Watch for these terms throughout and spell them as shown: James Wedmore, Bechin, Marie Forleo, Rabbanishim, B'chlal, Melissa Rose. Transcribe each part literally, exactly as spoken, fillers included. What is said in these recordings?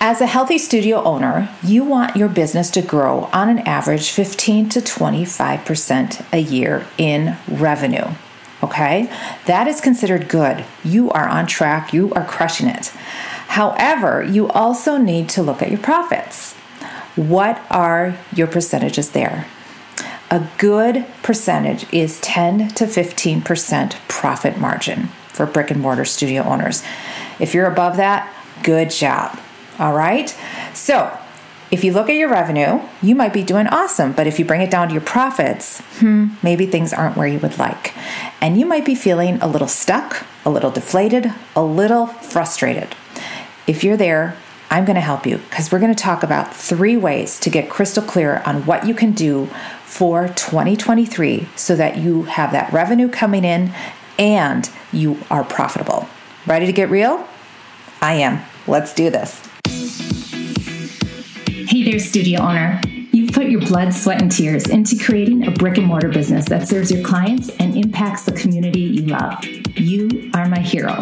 As a healthy studio owner, you want your business to grow on an average fifteen to twenty-five percent a year in revenue. Okay? That is considered good. You are on track. You are crushing it. However, you also need to look at your profits. What are your percentages there? A good percentage is ten to fifteen percent profit margin for brick and mortar studio owners. If you're above that, good job. All right. So if you look at your revenue, you might be doing awesome. But if you bring it down to your profits, hmm, maybe things aren't where you would like. And you might be feeling a little stuck, a little deflated, a little frustrated. If you're there, I'm going to help you because we're going to talk about three ways to get crystal clear on what you can do for twenty twenty-three so that you have that revenue coming in and you are profitable. Ready to get real? I am. Let's do this. Hey there, studio owner. You've put your blood, sweat, and tears into creating a brick and mortar business that serves your clients and impacts the community you love. You are my hero.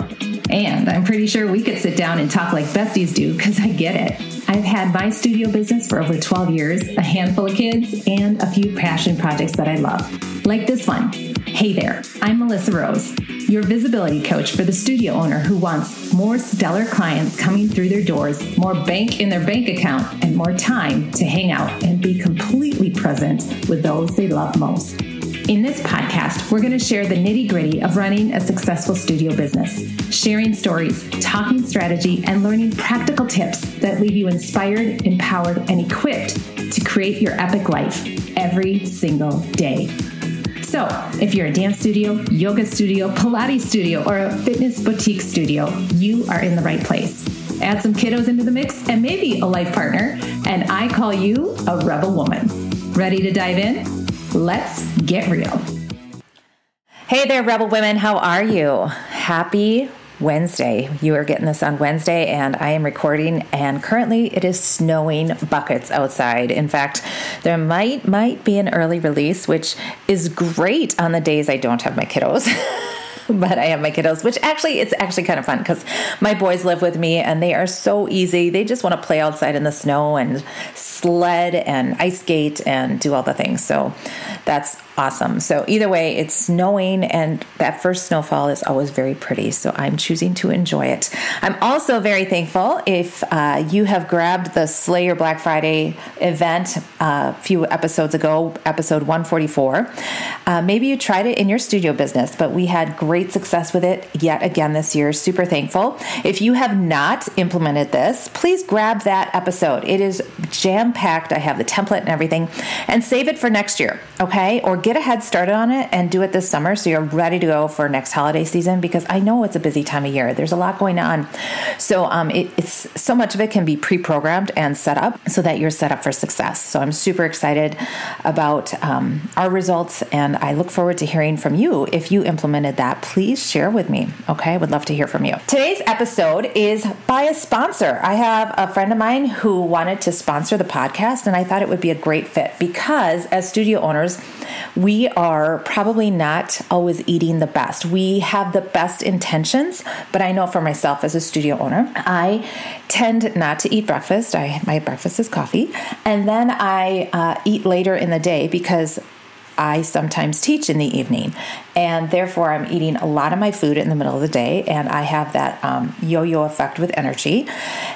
And I'm pretty sure we could sit down and talk like besties do because I get it. I've had my studio business for over twelve years, a handful of kids, and a few passion projects that I love, like this one. Hey there, I'm Melissa Rose, your visibility coach for the studio owner who wants more stellar clients coming through their doors, more bank in their bank account, and more time to hang out and be completely present with those they love most. In this podcast, we're going to share the nitty-gritty of running a successful studio business, sharing stories, talking strategy, and learning practical tips that leave you inspired, empowered, and equipped to create your epic life every single day. So if you're a dance studio, yoga studio, Pilates studio, or a fitness boutique studio, you are in the right place. Add some kiddos into the mix and maybe a life partner, and I call you a rebel woman. Ready to dive in? Let's get real. Hey there, Rebel Women. How are you? Happy Wednesday. You are getting this on Wednesday, and I am recording, and currently it is snowing buckets outside. In fact, there might, might be an early release, which is great on the days I don't have my kiddos. But I have my kiddos, which actually, it's actually kind of fun because my boys live with me and they are so easy. They just want to play outside in the snow and sled and ice skate and do all the things. So that's awesome. So either way, it's snowing and that first snowfall is always very pretty. So I'm choosing to enjoy it. I'm also very thankful if uh, you have grabbed the Slay Your Black Friday event a few episodes ago, episode one forty-four. Uh, maybe you tried it in your studio business, but we had great Great success with it yet again this year. Super thankful. If you have not implemented this, please grab that episode. It is jam-packed. I have the template and everything, and save it for next year, okay? Or get a head started on it and do it this summer so you're ready to go for next holiday season, because I know it's a busy time of year. There's a lot going on. So um, it, it's so much of it can be pre-programmed and set up so that you're set up for success. So I'm super excited about um, our results, and I look forward to hearing from you if you implemented that. Please share with me. Okay. I would love to hear from you. Today's episode is by a sponsor. I have a friend of mine who wanted to sponsor the podcast, and I thought it would be a great fit because as studio owners, we are probably not always eating the best. We have the best intentions, but I know for myself as a studio owner, I tend not to eat breakfast. I, my breakfast is coffee. And then I uh, eat later in the day because I sometimes teach in the evening, and therefore I'm eating a lot of my food in the middle of the day, and I have that um, yo-yo effect with energy.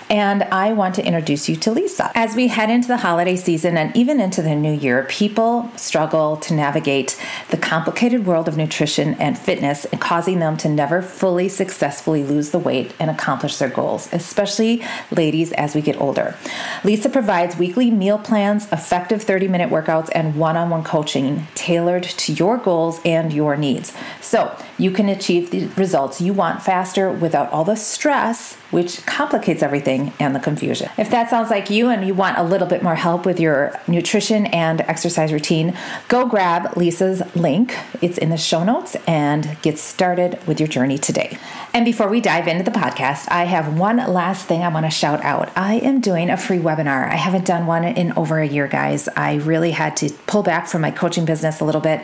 And I want to introduce you to Lisa. As we head into the holiday season and even into the new year, people struggle to navigate the complicated world of nutrition and fitness, causing them to never fully successfully lose the weight and accomplish their goals, especially ladies as we get older. Lisa provides weekly meal plans, effective thirty-minute workouts, and one-on-one coaching tailored to your goals and your needs, so you can achieve the results you want faster without all the stress, which complicates everything, and the confusion. If that sounds like you and you want a little bit more help with your nutrition and exercise routine, go grab Lisa's link. It's in the show notes, and get started with your journey today. And before we dive into the podcast, I have one last thing I want to shout out. I am doing a free webinar. I haven't done one in over a year, guys. I really had to pull back from my coaching business a little bit,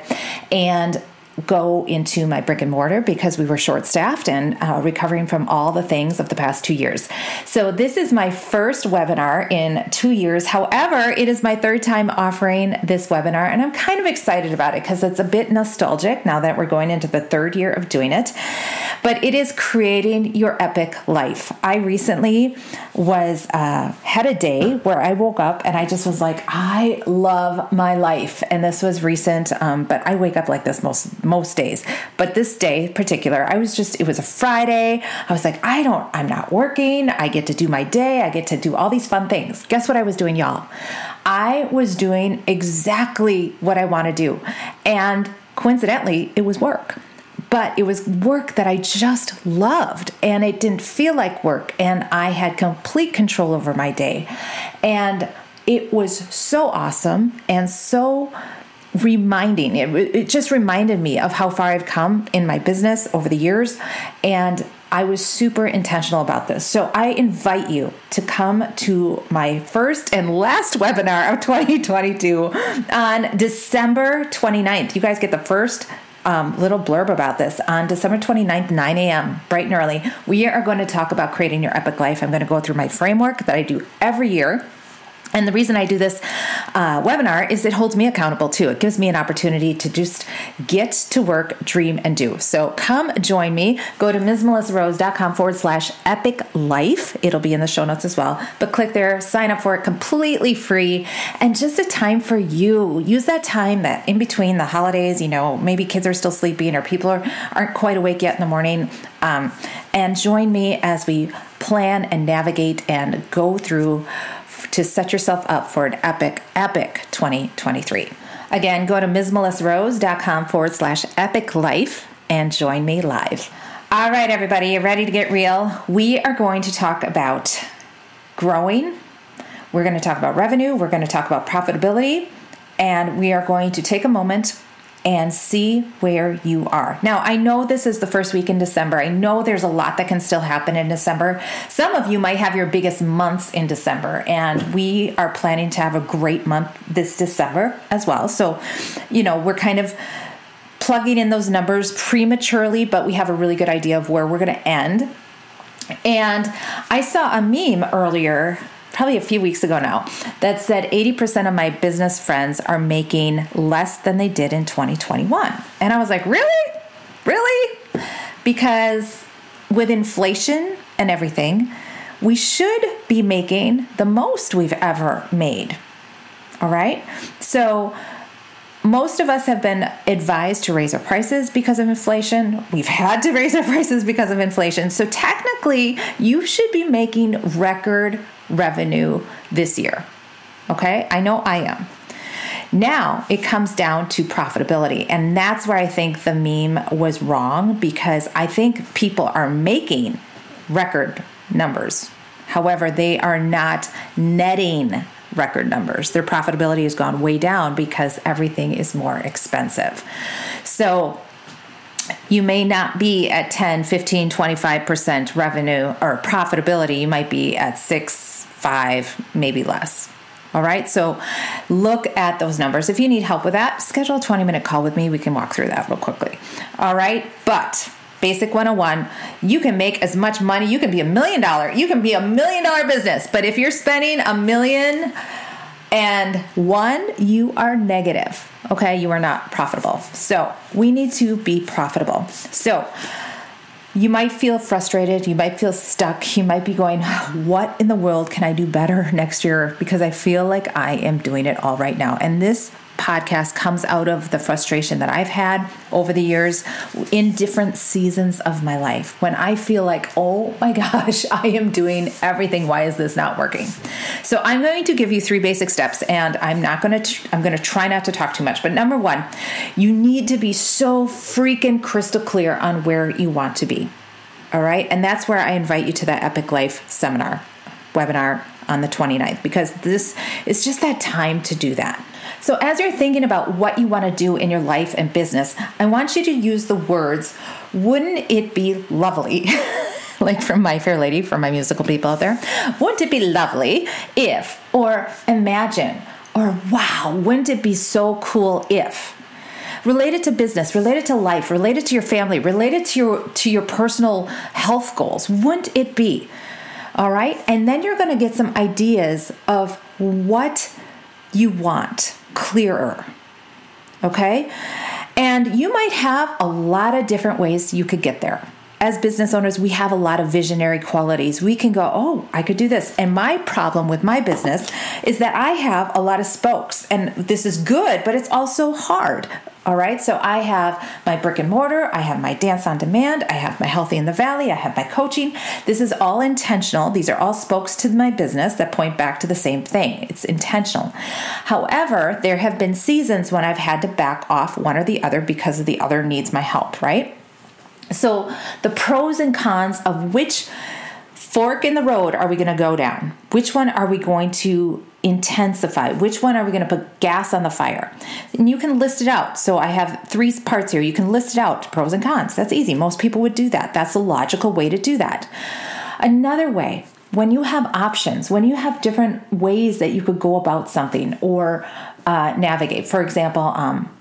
and go into my brick and mortar because we were short-staffed and uh, recovering from all the things of the past two years. So this is my first webinar in two years. However, it is my third time offering this webinar, and I'm kind of excited about it because it's a bit nostalgic now that we're going into the third year of doing it. But it is creating your epic life. I recently was uh, had a day where I woke up and I just was like, I love my life. And this was recent, um, but I wake up like this most most days, but this day in particular, I was just, it was a Friday. I was like, I don't, I'm not working. I get to do my day. I get to do all these fun things. Guess what I was doing, y'all? I was doing exactly what I want to do. And coincidentally, it was work, but it was work that I just loved, and it didn't feel like work. And I had complete control over my day. And it was so awesome and so reminding. It, it just reminded me of how far I've come in my business over the years. And I was super intentional about this. So I invite you to come to my first and last webinar of twenty twenty-two on December twenty-ninth. You guys get the first Um, little blurb about this on December twenty-ninth, nine a.m., bright and early. We are going to talk about creating your epic life. I'm going to go through my framework that I do every year. And the reason I do this uh, webinar is it holds me accountable too. It gives me an opportunity to just get to work, dream, and do. So come join me. Go to Ms Melissa Rose dot com forward slash epic life. It'll be in the show notes as well. But click there, sign up for it completely free, and just a time for you. Use that time that in between the holidays, you know, maybe kids are still sleeping or people are, aren't quite awake yet in the morning. Um, and join me as we plan and navigate and go through to set yourself up for an epic, epic twenty twenty-three. Again, go to Ms Melissa Rose dot com forward slash epic life and join me live. All right, everybody, you ready to get real? We are going to talk about growing. We're going to talk about revenue. We're going to talk about profitability. And we are going to take a moment and see where you are. Now, I know this is the first week in December. I know there's a lot that can still happen in December. Some of you might have your biggest months in December, and we are planning to have a great month this December as well. So, you know, we're kind of plugging in those numbers prematurely, but we have a really good idea of where we're going to end. And I saw a meme earlier, probably a few weeks ago now, that said eighty percent of my business friends are making less than they did in twenty twenty-one. And I was like, really? Really? Because with inflation and everything, we should be making the most we've ever made. All right. So most of us have been advised to raise our prices because of inflation. We've had to raise our prices because of inflation. So technically, you should be making record revenue this year. Okay? I know I am. Now it comes down to profitability. And that's where I think the meme was wrong, because I think people are making record numbers. However, they are not netting record numbers. Their profitability has gone way down because everything is more expensive. So you may not be at ten, fifteen, twenty-five percent revenue or profitability. You might be at six, five, maybe less. All right. So look at those numbers. If you need help with that, schedule a twenty minute call with me. We can walk through that real quickly. All right. But Basic one oh one, you can make as much money. You can be a million dollar. You can be a million dollar business. But if you're spending a million and one, you are negative. Okay. You are not profitable. So we need to be profitable. So you might feel frustrated. You might feel stuck. You might be going, what in the world can I do better next year? Because I feel like I am doing it all right now. And this podcast comes out of the frustration that I've had over the years in different seasons of my life when I feel like, oh my gosh, I am doing everything. Why is this not working? So I'm going to give you three basic steps, and I'm not going to, tr- I'm going to try not to talk too much, but number one, you need to be so freaking crystal clear on where you want to be. All right. And that's where I invite you to that Epic Life seminar webinar on the twenty-ninth, because this is just that time to do that. So as you're thinking about what you want to do in your life and business, I want you to use the words, wouldn't it be lovely? Like from My Fair Lady, for my musical people out there. Wouldn't it be lovely if, or imagine, or wow, wouldn't it be so cool if? related to business, related to life, related to your family, related to your to your personal health goals. Wouldn't it be? All right? And then you're going to get some ideas of what you want clearer. Okay? And you might have a lot of different ways you could get there. As business owners, we have a lot of visionary qualities. We can go, oh, I could do this. And my problem with my business is that I have a lot of spokes. And this is good, but it's also hard. All right, so I have my brick and mortar, I have my dance on demand, I have my Healthy in the Valley, I have my coaching. This is all intentional. These are all spokes to my business that point back to the same thing. It's intentional. However, there have been seasons when I've had to back off one or the other because the other needs my help, right? So the pros and cons of which fork in the road are we going to go down? Which one are we going to intensify? Which one are we going to put gas on the fire? And you can list it out. So I have three parts here. You can list it out, pros and cons. That's easy. Most people would do that. That's a logical way to do that. Another way, when you have options, when you have different ways that you could go about something or uh, navigate. For example, um,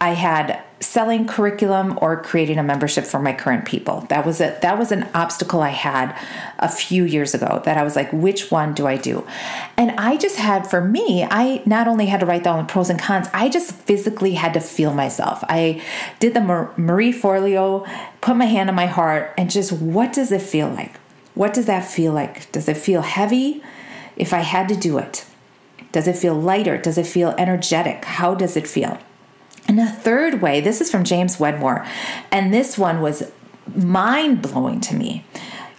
I had selling curriculum or creating a membership for my current people. That was a, that was an obstacle I had a few years ago that I was like, which one do I do? And I just had, for me, I not only had to write down the pros and cons, I just physically had to feel myself. I did the Marie Forleo, put my hand on my heart and just, what does it feel like? What does that feel like? Does it feel heavy if I had to do it? Does it feel lighter? Does it feel energetic? How does it feel? And a third way, this is from James Wedmore, and this one was mind-blowing to me.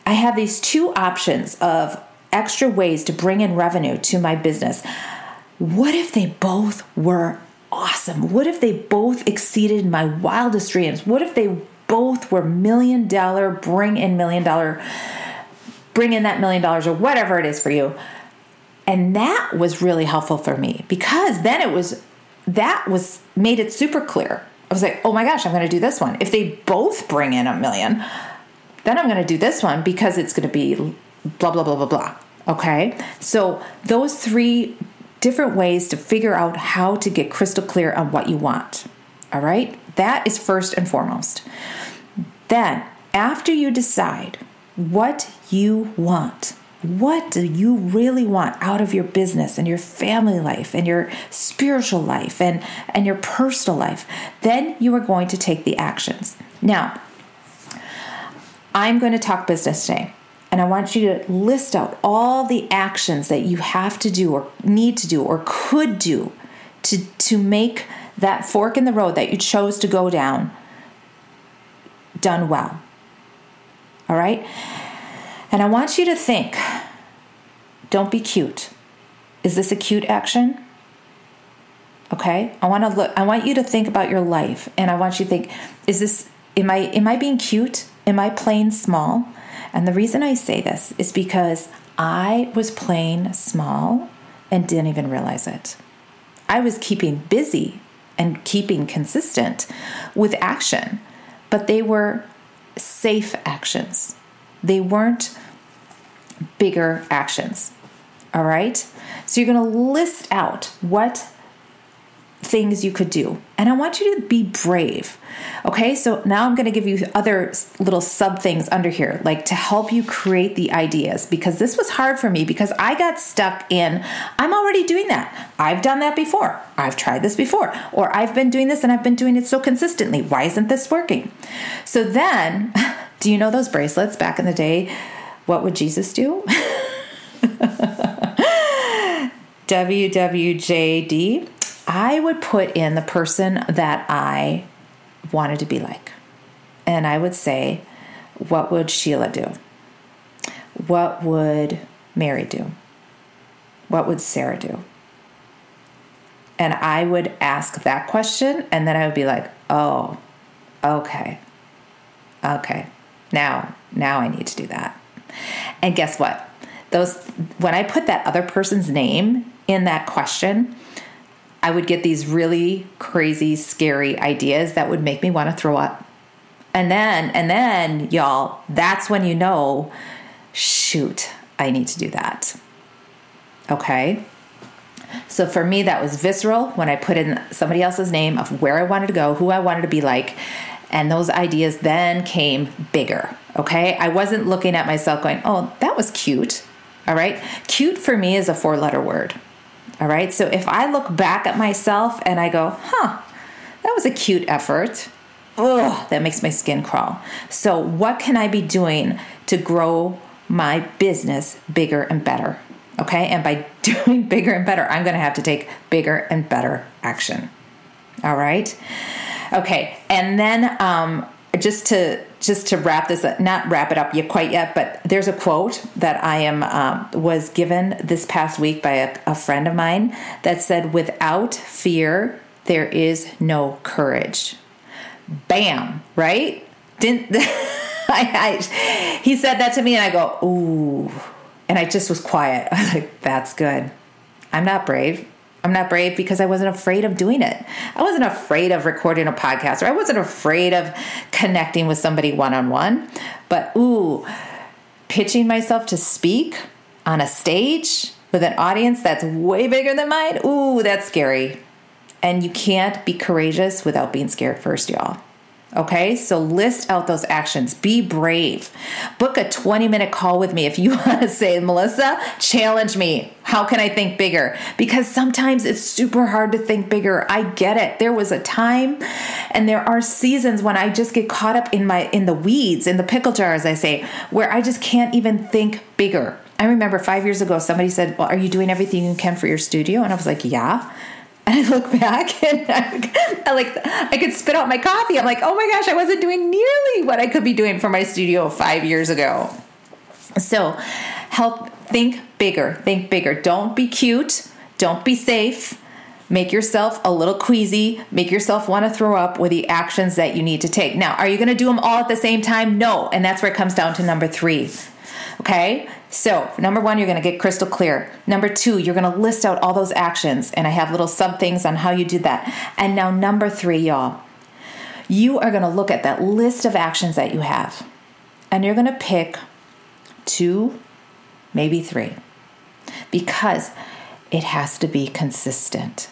I have these two options of extra ways to bring in revenue to my business. What if they both were awesome? What if they both exceeded my wildest dreams? What if they both were million dollar, bring in million dollar, bring in that million dollars or whatever it is for you? And that was really helpful for me because then it was That was made it super clear. I was like, oh my gosh, I'm going to do this one. If they both bring in a million, then I'm going to do this one because it's going to be blah, blah, blah, blah, blah. Okay. So those three different ways to figure out how to get crystal clear on what you want. All right. That is first and foremost. Then after you decide what you want, what do you really want out of your business and your family life and your spiritual life and, and your personal life? Then you are going to take the actions. Now, I'm going to talk business today, and I want you to list out all the actions that you have to do or need to do or could do to, to make that fork in the road that you chose to go down done well. All right? And I want you to think, don't be cute. Is this a cute action? Okay. I want to look, I want you to think about your life. And I want you to think, is this, am I, am I being cute? Am I playing small? And the reason I say this is because I was playing small and didn't even realize it. I was keeping busy and keeping consistent with action, but they were safe actions. They weren't bigger actions, all right? So you're going to list out what things you could do. And I want you to be brave, okay? So now I'm going to give you other little sub things under here, like to help you create the ideas, because this was hard for me because I got stuck in, I'm already doing that. I've done that before. I've tried this before, or I've been doing this and I've been doing it so consistently. Why isn't this working? So then... Do you know those bracelets back in the day? What would Jesus do? W W J D. I would put in the person that I wanted to be like. And I would say, what would Sheila do? What would Mary do? What would Sarah do? And I would ask that question. And then I would be like, oh, okay. Okay. Now, now I need to do that. And guess what? Those, when I put that other person's name in that question, I would get these really crazy, scary ideas that would make me want to throw up. And then, and then y'all, that's when you know, shoot, I need to do that. Okay. So for me, that was visceral when I put in somebody else's name of where I wanted to go, who I wanted to be like. And those ideas then came bigger, okay? I wasn't looking at myself going, oh, that was cute, all right? Cute for me is a four-letter word, all right? So if I look back at myself and I go, huh, that was a cute effort, ugh, that makes my skin crawl. So what can I be doing to grow my business bigger and better, okay? And by doing bigger and better, I'm going to have to take bigger and better action, all right? Okay, and then um, just to just to wrap this up, not wrap it up yet quite yet, but there's a quote that I am um, was given this past week by a, a friend of mine that said, "Without fear, there is no courage." Bam! Right? Didn't I, I? He said that to me, and I go, "Ooh!" And I just was quiet. I was like, "That's good. I'm not brave." I'm not brave because I wasn't afraid of doing it. I wasn't afraid of recording a podcast, or I wasn't afraid of connecting with somebody one-on-one. But ooh, pitching myself to speak on a stage with an audience that's way bigger than mine, ooh, that's scary. And you can't be courageous without being scared first, y'all. Okay, so list out those actions. Be brave. Book a twenty-minute call with me if you want to say, Melissa, challenge me. How can I think bigger? Because sometimes it's super hard to think bigger. I get it. There was a time, and there are seasons when I just get caught up in my in the weeds, in the pickle jar, as I say, where I just can't even think bigger. I remember five years ago, somebody said, well, are you doing everything you can for your studio? And I was like, yeah. And I look back and I, I like I could spit out my coffee. I'm like, oh my gosh, I wasn't doing nearly what I could be doing for my studio five years ago. So help think bigger, think bigger. Don't be cute. Don't be safe. Make yourself a little queasy. Make yourself want to throw up with the actions that you need to take. Now, are you going to do them all at the same time? No. And that's where it comes down to number three. Okay. So number one, you're going to get crystal clear. Number two, you're going to list out all those actions. And I have little sub things on how you do that. And now number three, y'all, you are going to look at that list of actions that you have, and you're going to pick two, maybe three, because it has to be consistent.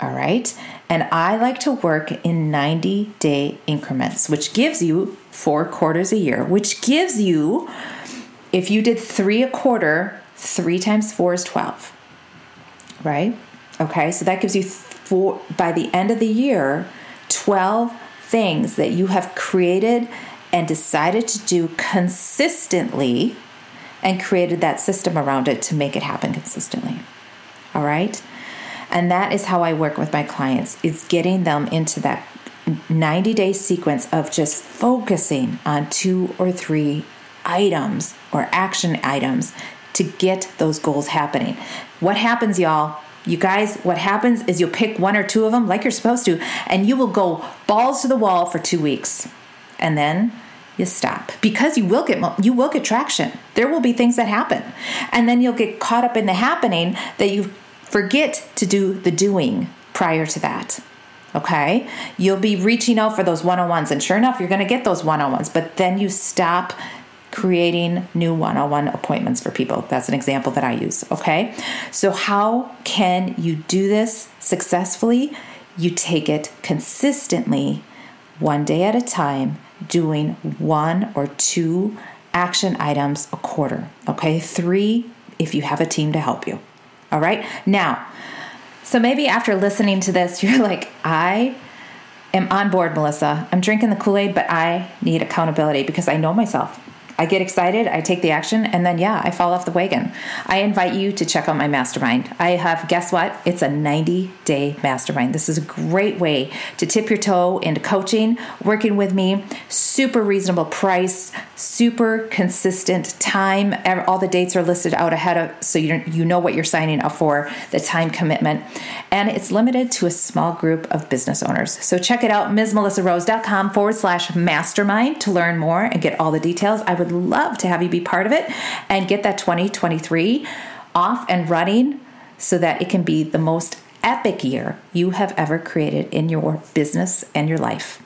All right. And I like to work in ninety day increments, which gives you four quarters a year, which gives you, if you did three a quarter, three times four is twelve, right? Okay, so that gives you four, by the end of the year, twelve things that you have created and decided to do consistently and created that system around it to make it happen consistently, all right? And that is how I work with my clients, is getting them into that ninety day sequence of just focusing on two or three items or action items to get those goals happening. What happens, y'all? You guys, what happens is you'll pick one or two of them like you're supposed to, and you will go balls to the wall for two weeks. And then you stop, because you will get, you will get traction. There will be things that happen. And then you'll get caught up in the happening that you forget to do the doing prior to that. Okay. You'll be reaching out for those one-on-ones, and sure enough, you're going to get those one-on-ones, but then you stop creating new one-on-one appointments for people. That's an example that I use, okay? So how can you do this successfully? You take it consistently, one day at a time, doing one or two action items a quarter, okay? Three, if you have a team to help you, all right? Now, so maybe after listening to this, you're like, I... I'm on board, Melissa. I'm drinking the Kool-Aid, but I need accountability because I know myself. I get excited, I take the action, and then, yeah, I fall off the wagon. I invite you to check out my mastermind. I have, guess what? It's a ninety day mastermind. This is a great way to tip your toe into coaching, working with me, super reasonable price, super consistent time. All the dates are listed out ahead of, so you don't, you know what you're signing up for, the time commitment. And it's limited to a small group of business owners. So check it out, Ms Melissa Rose dot com forward slash mastermind to learn more and get all the details. I would love to have you be part of it and get that twenty twenty-three off and running so that it can be the most epic year you have ever created in your business and your life.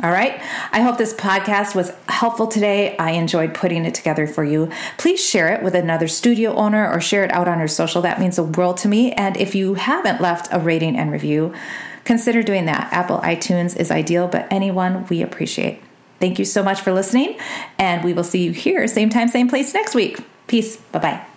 All right. I hope this podcast was helpful today. I enjoyed putting it together for you. Please share it with another studio owner or share it out on your social. That means the world to me. And if you haven't left a rating and review, consider doing that. Apple iTunes is ideal, but anyone we appreciate. Thank you so much for listening, and we will see you here, same time, same place next week. Peace. Bye-bye.